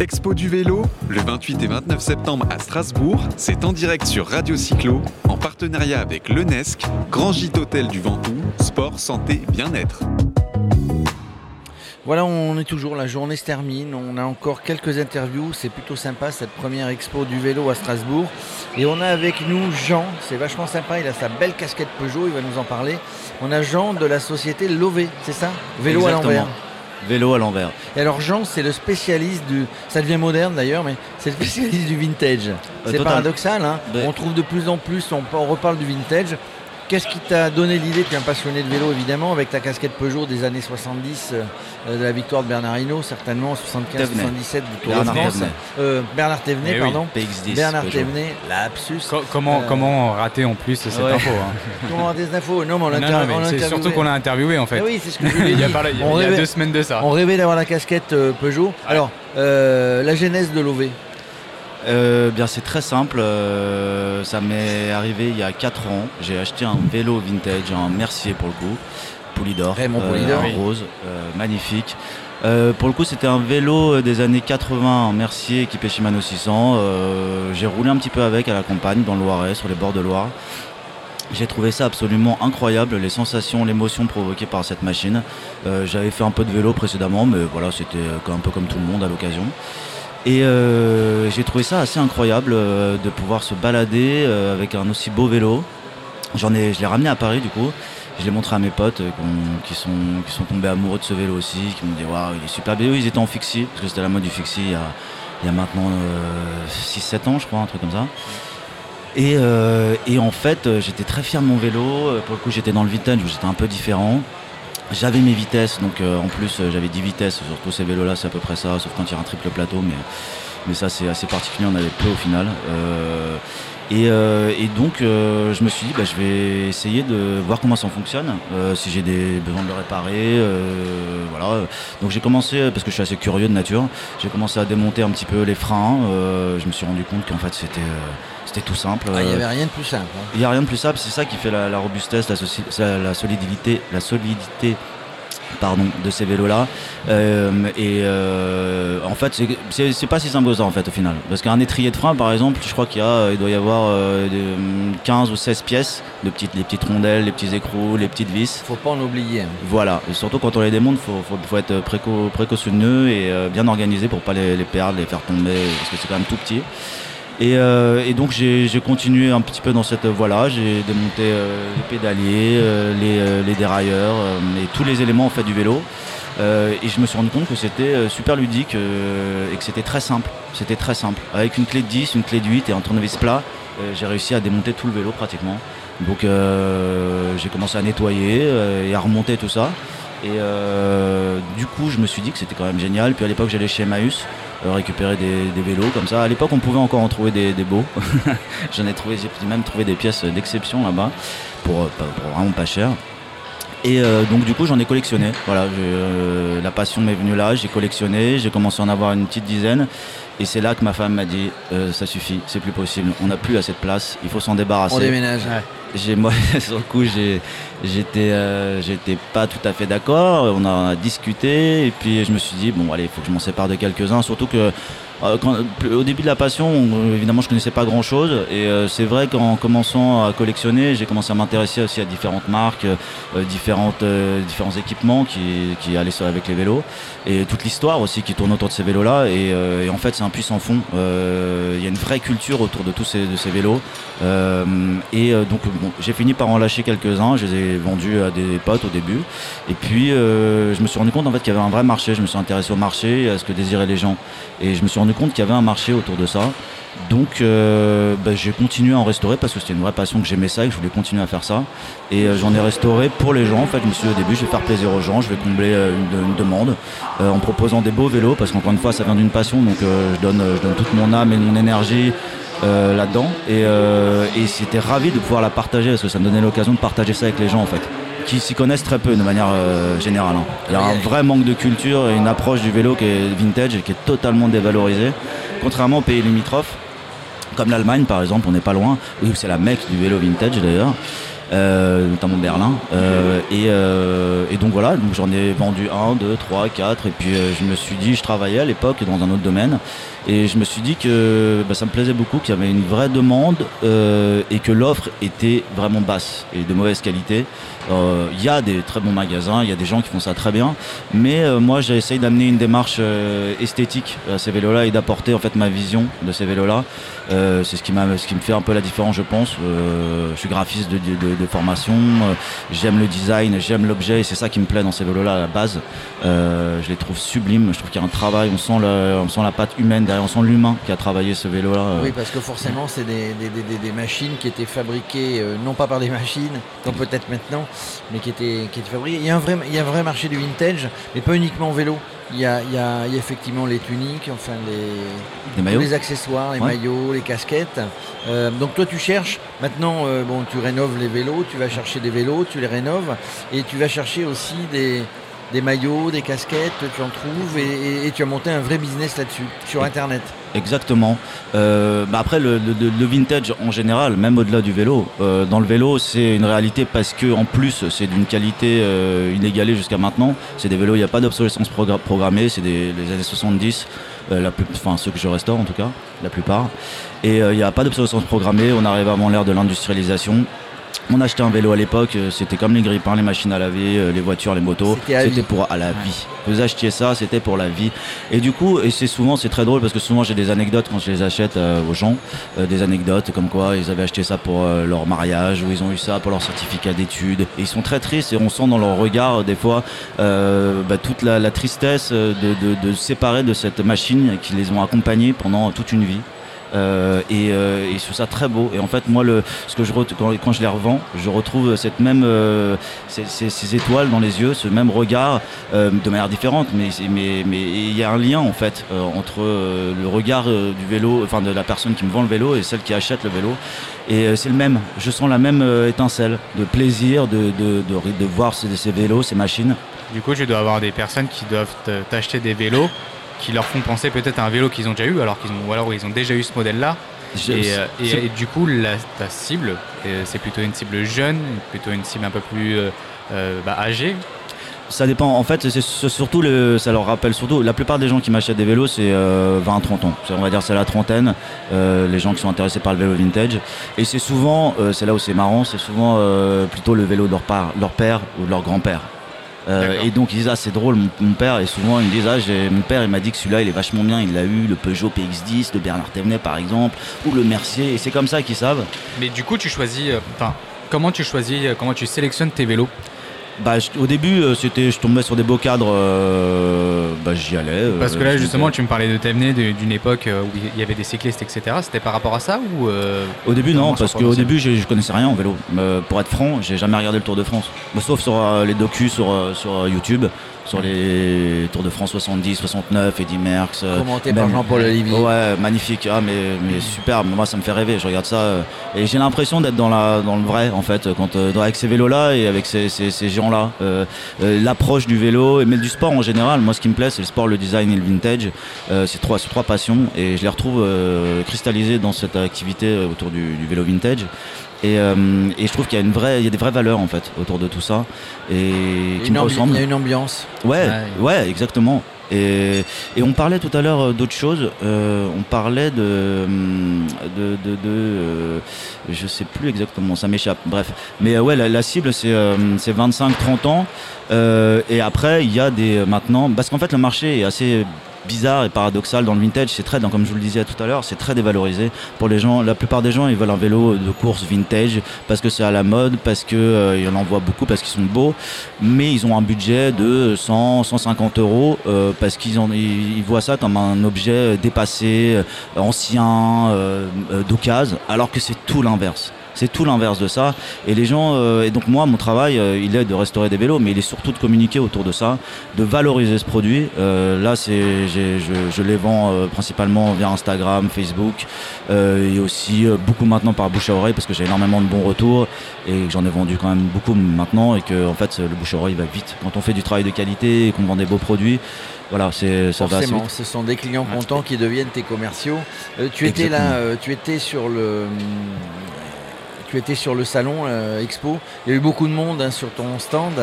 Expo du vélo, le 28 et 29 septembre à Strasbourg, c'est en direct sur Radio Cyclo, en partenariat avec l'UNESC, Grand Gîte-Hôtel du Ventoux, sport, santé, bien-être. Voilà, on est toujours, la journée se termine, on a encore quelques interviews, c'est plutôt sympa cette première expo du vélo à Strasbourg. Et on a avec nous Jean, c'est vachement sympa, il a sa belle casquette Peugeot, il va nous en parler. On a Jean de la société Lové, c'est ça ? Vélo à l'envers. Vélo à l'envers. Et alors Jean, c'est le spécialiste du... Ça devient moderne d'ailleurs, mais c'est le spécialiste du vintage. C'est paradoxal, hein, ouais. On trouve de plus en plus, on reparle du vintage. Qu'est-ce qui t'a donné l'idée, tu es un passionné de vélo évidemment, avec ta casquette Peugeot des années 70, de la victoire de Bernard Hinault, certainement 75-77 du Tour de Rance. Bernard Thévenet, pardon. Oui, PX10, Bernard Thévenet, lapsus. Comment rater en plus cette info hein. Comment rater cette info? Non, mais on l'a interviewé. C'est surtout qu'on l'a interviewé en fait. Oui, c'est ce que je voulais dire. Il y a 2 semaines de ça. On rêvait d'avoir la casquette Peugeot. Ah. Alors, la genèse de Lové. C'est très simple, ça m'est arrivé il y a 4 ans, j'ai acheté un vélo vintage, un Mercier pour le coup, Poulidor, rose, magnifique. Pour le coup c'était un vélo des années 80, un Mercier équipé Shimano 600, j'ai roulé un petit peu avec à la campagne dans le Loiret, sur les bords de Loire. J'ai trouvé ça absolument incroyable, les sensations, l'émotion provoquée par cette machine. J'avais fait un peu de vélo précédemment, mais voilà, c'était un peu comme tout le monde à l'occasion. Et j'ai trouvé ça assez incroyable de pouvoir se balader avec un aussi beau vélo. Je l'ai ramené à Paris du coup, je l'ai montré à mes potes qui sont tombés amoureux de ce vélo aussi, qui m'ont dit waouh il est super bien. Ils étaient en fixie, parce que c'était la mode du fixie il y a maintenant 6-7 ans je crois, un truc comme ça. Et en fait j'étais très fier de mon vélo, pour le coup j'étais dans le vintage, j'étais un peu différent. J'avais mes vitesses, donc en plus j'avais 10 vitesses, sur tous ces vélos là c'est à peu près ça, sauf quand il y a un triple plateau, mais ça c'est assez particulier, on avait peu au final. Et donc je me suis dit je vais essayer de voir comment ça fonctionne, si j'ai des besoins de le réparer, voilà. Donc j'ai commencé, parce que je suis assez curieux de nature, j'ai commencé à démonter un petit peu les freins, je me suis rendu compte qu'en fait c'était tout simple. Il n'y avait rien de plus simple. Il n'y a rien de plus simple, c'est ça qui fait la robustesse, la solidité de ces vélos-là. En fait, c'est pas si simple que ça en fait au final. Parce qu'un étrier de frein par exemple, je crois qu'il doit y avoir 15 ou 16 pièces, les petites rondelles, les petits écrous, les petites vis. Faut pas en oublier. Voilà, et surtout quand on les démonte, faut être précautionneux et bien organisé pour pas les perdre, les faire tomber, parce que c'est quand même tout petit. Et donc j'ai continué un petit peu dans cette voie-là, j'ai démonté les pédaliers, les dérailleurs et tous les éléments en fait du vélo. Et je me suis rendu compte que c'était super ludique et que c'était très simple. Avec une clé de 10, une clé de 8 et un tournevis plat, j'ai réussi à démonter tout le vélo pratiquement. Donc j'ai commencé à nettoyer et à remonter tout ça. Et du coup je me suis dit que c'était quand même génial. Puis à l'époque j'allais chez Emmaüs récupérer des vélos comme ça. À l'époque on pouvait encore en trouver des beaux. J'ai même trouvé des pièces d'exception là-bas pour vraiment pas cher. Et donc du coup j'en ai collectionné. Voilà, la passion m'est venue là, j'ai collectionné, j'ai commencé à en avoir une petite dizaine. Et c'est là que ma femme m'a dit ça suffit, c'est plus possible, on n'a plus assez de place, il faut s'en débarrasser. On déménage. Ouais. Moi, sur le coup, j'étais pas tout à fait d'accord, on en a discuté et puis je me suis dit bon allez, il faut que je m'en sépare de quelques-uns, surtout que au début de la passion, évidemment je connaissais pas grand-chose et c'est vrai qu'en commençant à collectionner, j'ai commencé à m'intéresser aussi à différentes marques, différents équipements qui allaient avec les vélos et toute l'histoire aussi qui tourne autour de ces vélos-là et en fait c'est un puits sans fond, il y a une vraie culture autour de tous ces vélos et donc j'ai fini par en lâcher quelques-uns, je les ai vendus à des potes au début et puis je me suis rendu compte en fait qu'il y avait un vrai marché, je me suis intéressé au marché, à ce que désiraient les gens et je me suis rendu compte qu'il y avait un marché autour de ça. Donc j'ai continué à en restaurer parce que c'était une vraie passion, que j'aimais ça et que je voulais continuer à faire ça. Et j'en ai restauré pour les gens. En fait, je me suis dit au début, je vais faire plaisir aux gens, je vais combler une demande en proposant des beaux vélos parce qu'encore une fois, ça vient d'une passion. Donc je donne toute mon âme et mon énergie là-dedans. Et j'étais ravi de pouvoir la partager parce que ça me donnait l'occasion de partager ça avec les gens en fait, qui s'y connaissent très peu de manière générale. Hein. Il y a un vrai manque de culture et une approche du vélo qui est vintage et qui est totalement dévalorisée. Contrairement aux pays limitrophes, comme l'Allemagne par exemple, on n'est pas loin, où c'est la Mecque du vélo vintage d'ailleurs. notamment Berlin. Et donc voilà, donc j'en ai vendu 1, 2, 3, 4 et puis je me suis dit, je travaillais à l'époque dans un autre domaine et je me suis dit que ça me plaisait beaucoup, qu'il y avait une vraie demande et que l'offre était vraiment basse et de mauvaise qualité. Il y a des très bons magasins, il y a des gens qui font ça très bien, mais moi j'ai essayé d'amener une démarche esthétique à ces vélos là et d'apporter en fait ma vision de ces vélos là. C'est ce qui me fait un peu la différence, je pense. Je suis graphiste de formation, j'aime le design, j'aime l'objet et c'est ça qui me plaît dans ces vélos là à la base. Je les trouve sublimes, je trouve qu'il y a un travail, on sent la patte humaine derrière, on sent l'humain qui a travaillé ce vélo là. Oui, parce que forcément c'est des machines qui étaient fabriquées non pas par des machines comme peut-être maintenant, mais qui étaient fabriquées. Il y a un vrai marché du vintage, mais pas uniquement en vélo. Il y a effectivement les tuniques, enfin les accessoires, les maillots, les casquettes. Donc toi tu cherches, maintenant tu rénoves les vélos, tu vas chercher des vélos, tu les rénoves et tu vas chercher aussi des maillots, des casquettes, tu en trouves et tu as monté un vrai business là-dessus, sur Internet. Exactement. Après le vintage en général, même au-delà du vélo, dans le vélo c'est une réalité parce que en plus c'est d'une qualité inégalée jusqu'à maintenant. C'est des vélos, il n'y a pas d'obsolescence programmée, c'est les années 70, ceux que je restaure en tout cas, la plupart. Et il n'y a pas d'obsolescence programmée, on arrive avant l'ère de l'industrialisation. On achetait un vélo à l'époque, c'était comme les grippins, les machines à laver, les voitures, les motos, c'était pour à la vie. Vous achetiez ça, c'était pour la vie. Et du coup, c'est très drôle parce que souvent j'ai des anecdotes quand je les achète aux gens, des anecdotes comme quoi ils avaient acheté ça pour leur mariage ou ils ont eu ça pour leur certificat d'études. Et ils sont très tristes et on sent dans leur regard des fois toute la tristesse de se séparer de cette machine qui les ont accompagnés pendant toute une vie. Et je trouve ça très beau. Et en fait, moi, quand je les revends, je retrouve cette même ces étoiles dans les yeux, ce même regard de manière différente. Mais il y a un lien en fait entre le regard du vélo, enfin de la personne qui me vend le vélo et celle qui achète le vélo. Et c'est le même. Je sens la même étincelle de plaisir de voir ces vélos, ces machines. Du coup, je dois avoir des personnes qui doivent t'acheter des vélos qui leur font penser peut-être à un vélo qu'ils ont déjà eu, alors ils ont déjà eu ce modèle-là. Et du coup, ta cible, c'est plutôt une cible jeune, plutôt une cible un peu plus âgée. Ça dépend. En fait, c'est surtout ça leur rappelle surtout. La plupart des gens qui m'achètent des vélos, c'est 20-30 ans. On va dire c'est la trentaine. Les gens qui sont intéressés par le vélo vintage. Et c'est souvent, c'est là où c'est marrant, c'est souvent plutôt le vélo de leur père ou de leur grand-père. Et donc ils disent c'est drôle mon père, et souvent ils me disent mon père il m'a dit que celui-là il est vachement bien, il a eu le Peugeot PX10 de Bernard Thévenet par exemple, ou le Mercier, et c'est comme ça qu'ils savent. Mais du coup tu choisis, comment tu sélectionnes tes vélos? Au début je tombais sur des beaux cadres, j'y allais. Parce que là justement tu me parlais de Thévenet, d'une époque où il y avait des cyclistes, etc. C'était par rapport à ça ou au début non, parce qu'au début je connaissais rien en vélo. Pour être franc, j'ai jamais regardé le Tour de France, sauf sur les docus sur YouTube, sur les Tours de France 70, 69, Eddy Merckx. Commenté par Jean-Paul Olivier. Ouais, magnifique, mais superbe. Moi, ça me fait rêver, je regarde ça. Et j'ai l'impression d'être dans le vrai, en fait, avec ces vélos-là et avec ces gens-là. L'approche du vélo, mais du sport en général. Moi, ce qui me plaît, c'est le sport, le design et le vintage. C'est trois passions et je les retrouve cristallisées dans cette activité autour du vélo vintage. Et je trouve qu'il y a des vraies valeurs en fait autour de tout ça et qui me ressemblent. Il y a une ambiance. Ouais, exactement. Et on parlait tout à l'heure d'autres choses. On parlait je sais plus exactement, ça m'échappe. Bref, mais ouais, la cible c'est 25-30 ans. Et après il y a maintenant, parce qu'en fait le marché est assez bizarre et paradoxal dans le vintage, c'est très, comme je vous le disais tout à l'heure, c'est très dévalorisé pour les gens. La plupart des gens ils veulent un vélo de course vintage parce que c'est à la mode, parce que ils en voient beaucoup, parce qu'ils sont beaux, mais ils ont un budget de 100-150 euros parce qu'ils voient ça comme un objet dépassé, ancien, d'occasion, alors que c'est tout l'inverse. C'est tout l'inverse de ça. Et les gens, et donc moi, mon travail, il est de restaurer des vélos, mais il est surtout de communiquer autour de ça, de valoriser ce produit. Je les vends principalement via Instagram, Facebook, et aussi beaucoup maintenant par bouche à oreille, parce que j'ai énormément de bons retours et que j'en ai vendu quand même beaucoup maintenant, et que en fait, le bouche à oreille va vite. Quand on fait du travail de qualité et qu'on vend des beaux produits, voilà, ça va assez vite. Ce sont des clients contents qui deviennent tes commerciaux. Tu étais sur le... tu étais sur le salon Expo, il y a eu beaucoup de monde hein, sur ton stand,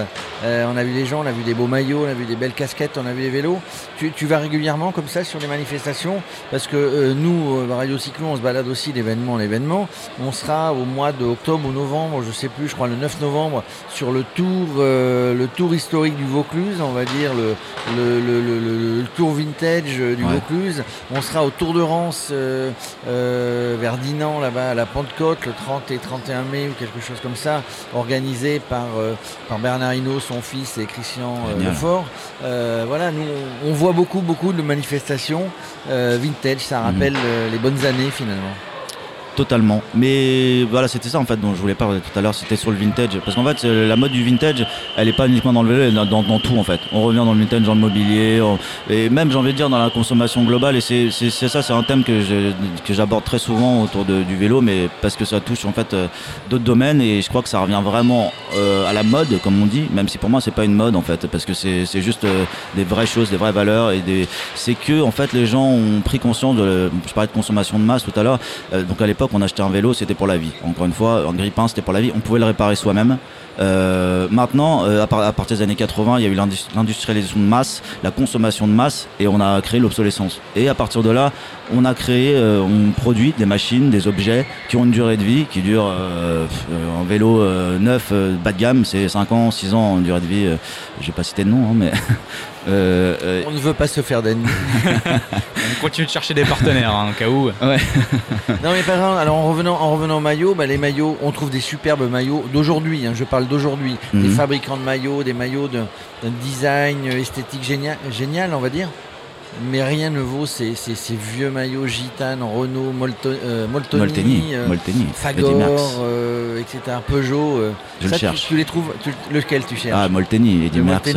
on a vu des gens, on a vu des beaux maillots, on a vu des belles casquettes, on a vu des vélos. Tu vas régulièrement comme ça sur les manifestations? Parce que nous, Radio Cyclo, on se balade aussi d'événement en événement. On sera au mois d'octobre ou novembre, je sais plus, je crois le 9 novembre, sur le tour historique du Vaucluse, on va dire le tour vintage du Vaucluse. On sera au Tour de Rance vers Dinan, là-bas à la Pentecôte, le 30 et 31 mai ou quelque chose comme ça, organisé par Bernard Hinault, son fils, et Christian Lefort. Voilà, nous on voit beaucoup de manifestations vintage, ça rappelle les bonnes années finalement. Totalement, mais voilà, c'était ça en fait dont je voulais parler tout à l'heure, c'était sur le vintage, parce qu'en fait la mode du vintage, elle est pas uniquement dans le vélo, elle est dans tout en fait. On revient dans le vintage, dans le mobilier, et même j'ai envie de dire dans la consommation globale, et c'est ça, c'est un thème que j'aborde très souvent autour du vélo, mais parce que ça touche en fait d'autres domaines, et je crois que ça revient vraiment à la mode, comme on dit, même si pour moi c'est pas une mode en fait, parce que c'est juste des vraies choses, des vraies valeurs, c'est que en fait les gens ont pris conscience je parlais de consommation de masse tout à l'heure, donc à l'époque qu'on achetait un vélo, c'était pour la vie. Encore une fois, un grille-pain, c'était pour la vie. On pouvait le réparer soi-même. Maintenant, à partir des années 80, il y a eu l'industrialisation de masse, la consommation de masse, et on a créé l'obsolescence. Et à partir de là, on a créé, on produit des machines, des objets qui ont une durée de vie, qui durent un vélo neuf, bas de gamme, c'est 5 ans, 6 ans, une durée de vie. Je vais pas citer de nom, hein, mais... on ne veut pas se faire d'ennemis. On continue de chercher des partenaires, hein, au cas où. Ouais. Non mais par exemple, alors en revenant aux maillots, bah les maillots, on trouve des superbes maillots d'aujourd'hui. Hein, je parle d'aujourd'hui. Mm-hmm. Des fabricants de maillots, des maillots d'un design esthétique génial, on va dire. Mais rien ne vaut ces vieux maillots Gitanes, Renault, Molteni, Fagor, Eddy Merckx. Etc. Peugeot. Je ça, le cherche. Tu les trouves. Lequel tu cherches? Ah, Molteni, Eddy Merckx.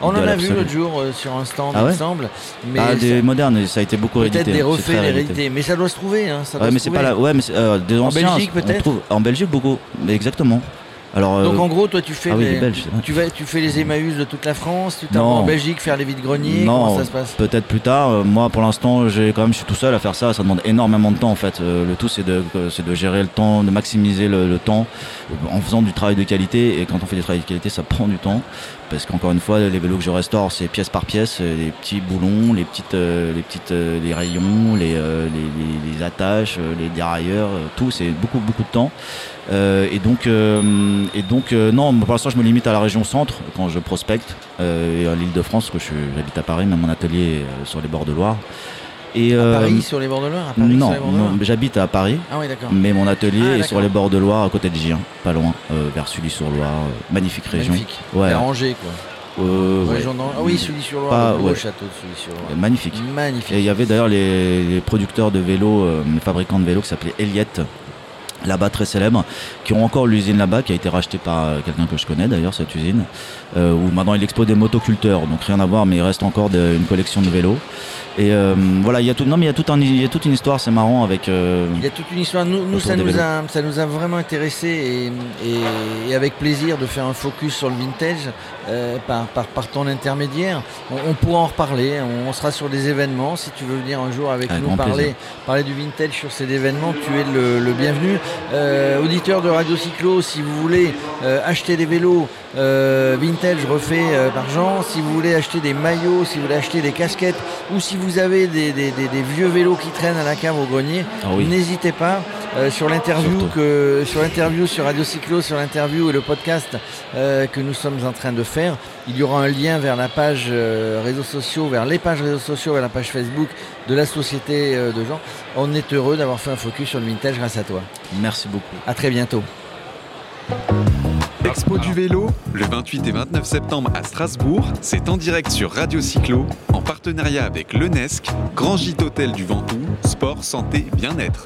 On en a vu l'autre jour sur un stand ensemble. Mais des modernes, ça a été beaucoup réédité. Peut-être des refaits, réédités. Mais ça doit se trouver. Hein, ça doit se trouver. Des anciens. En Belgique peut-être. En Belgique beaucoup. Mais exactement. Alors, donc en gros, toi tu fais les Belges, tu fais les Emmaüs de toute la France, tu t'en vas en Belgique faire les vides-greniers, comment ça se passe? Peut-être plus tard, moi pour l'instant je suis tout seul à faire ça, ça demande énormément de temps en fait, le tout c'est de gérer le temps, de maximiser le temps en faisant du travail de qualité, et quand on fait du travail de qualité ça prend du temps. Parce qu'encore une fois, les vélos que je restaure, c'est pièce par pièce, les petits boulons, les rayons, les attaches, les dérailleurs, tout, c'est beaucoup de temps. Non, pour l'instant, je me limite à la région centre quand je prospecte, et à l'Île-de-France, parce que j'habite à Paris, mais mon atelier est sur les bords de Loire. Et à Paris, sur les bords de Loire? Non, j'habite à Paris, mais mon atelier est sur les bords de Loire, à côté de Gien, pas loin, vers Sully-sur-Loire, magnifique région. Magnifique, ouais. Rangé quoi. Sully-sur-Loire, le château de Sully-sur-Loire. Magnifique. Et il y avait d'ailleurs les producteurs de vélos, les fabricants de vélos qui s'appelaient Eliette, là-bas très célèbre, qui ont encore l'usine là-bas, qui a été rachetée par quelqu'un que je connais d'ailleurs, cette usine, où maintenant il expose des motoculteurs, donc rien à voir, mais il reste encore une collection de vélos. Et voilà, il y a toute une histoire, c'est marrant avec. Il y a toute une histoire. Nous ça nous a vraiment intéressé, et avec plaisir de faire un focus sur le vintage par ton intermédiaire. On pourra en reparler. On sera sur des événements. Si tu veux venir un jour avec nous parler du vintage sur ces événements, tu es le bienvenu. Auditeur de Radio Cyclo, si vous voulez acheter des vélos vintage refait par Jean, si vous voulez acheter des maillots, si vous voulez acheter des casquettes, ou si vous avez des vieux vélos qui traînent à la cave au grenier, n'hésitez pas. Sur l'interview sur Radio Cyclo, sur l'interview et le podcast que nous sommes en train de faire, il y aura un lien vers la page réseaux sociaux, vers les pages réseaux sociaux, vers la page Facebook de la société de Jean. On est heureux d'avoir fait un focus sur le vintage grâce à toi. Merci beaucoup. À très bientôt. Expo du vélo, le 28 et 29 septembre à Strasbourg, c'est en direct sur Radio Cyclo, en partenariat avec l'UNESC, Grand Gîte-Hôtel du Ventoux, sport, santé, bien-être.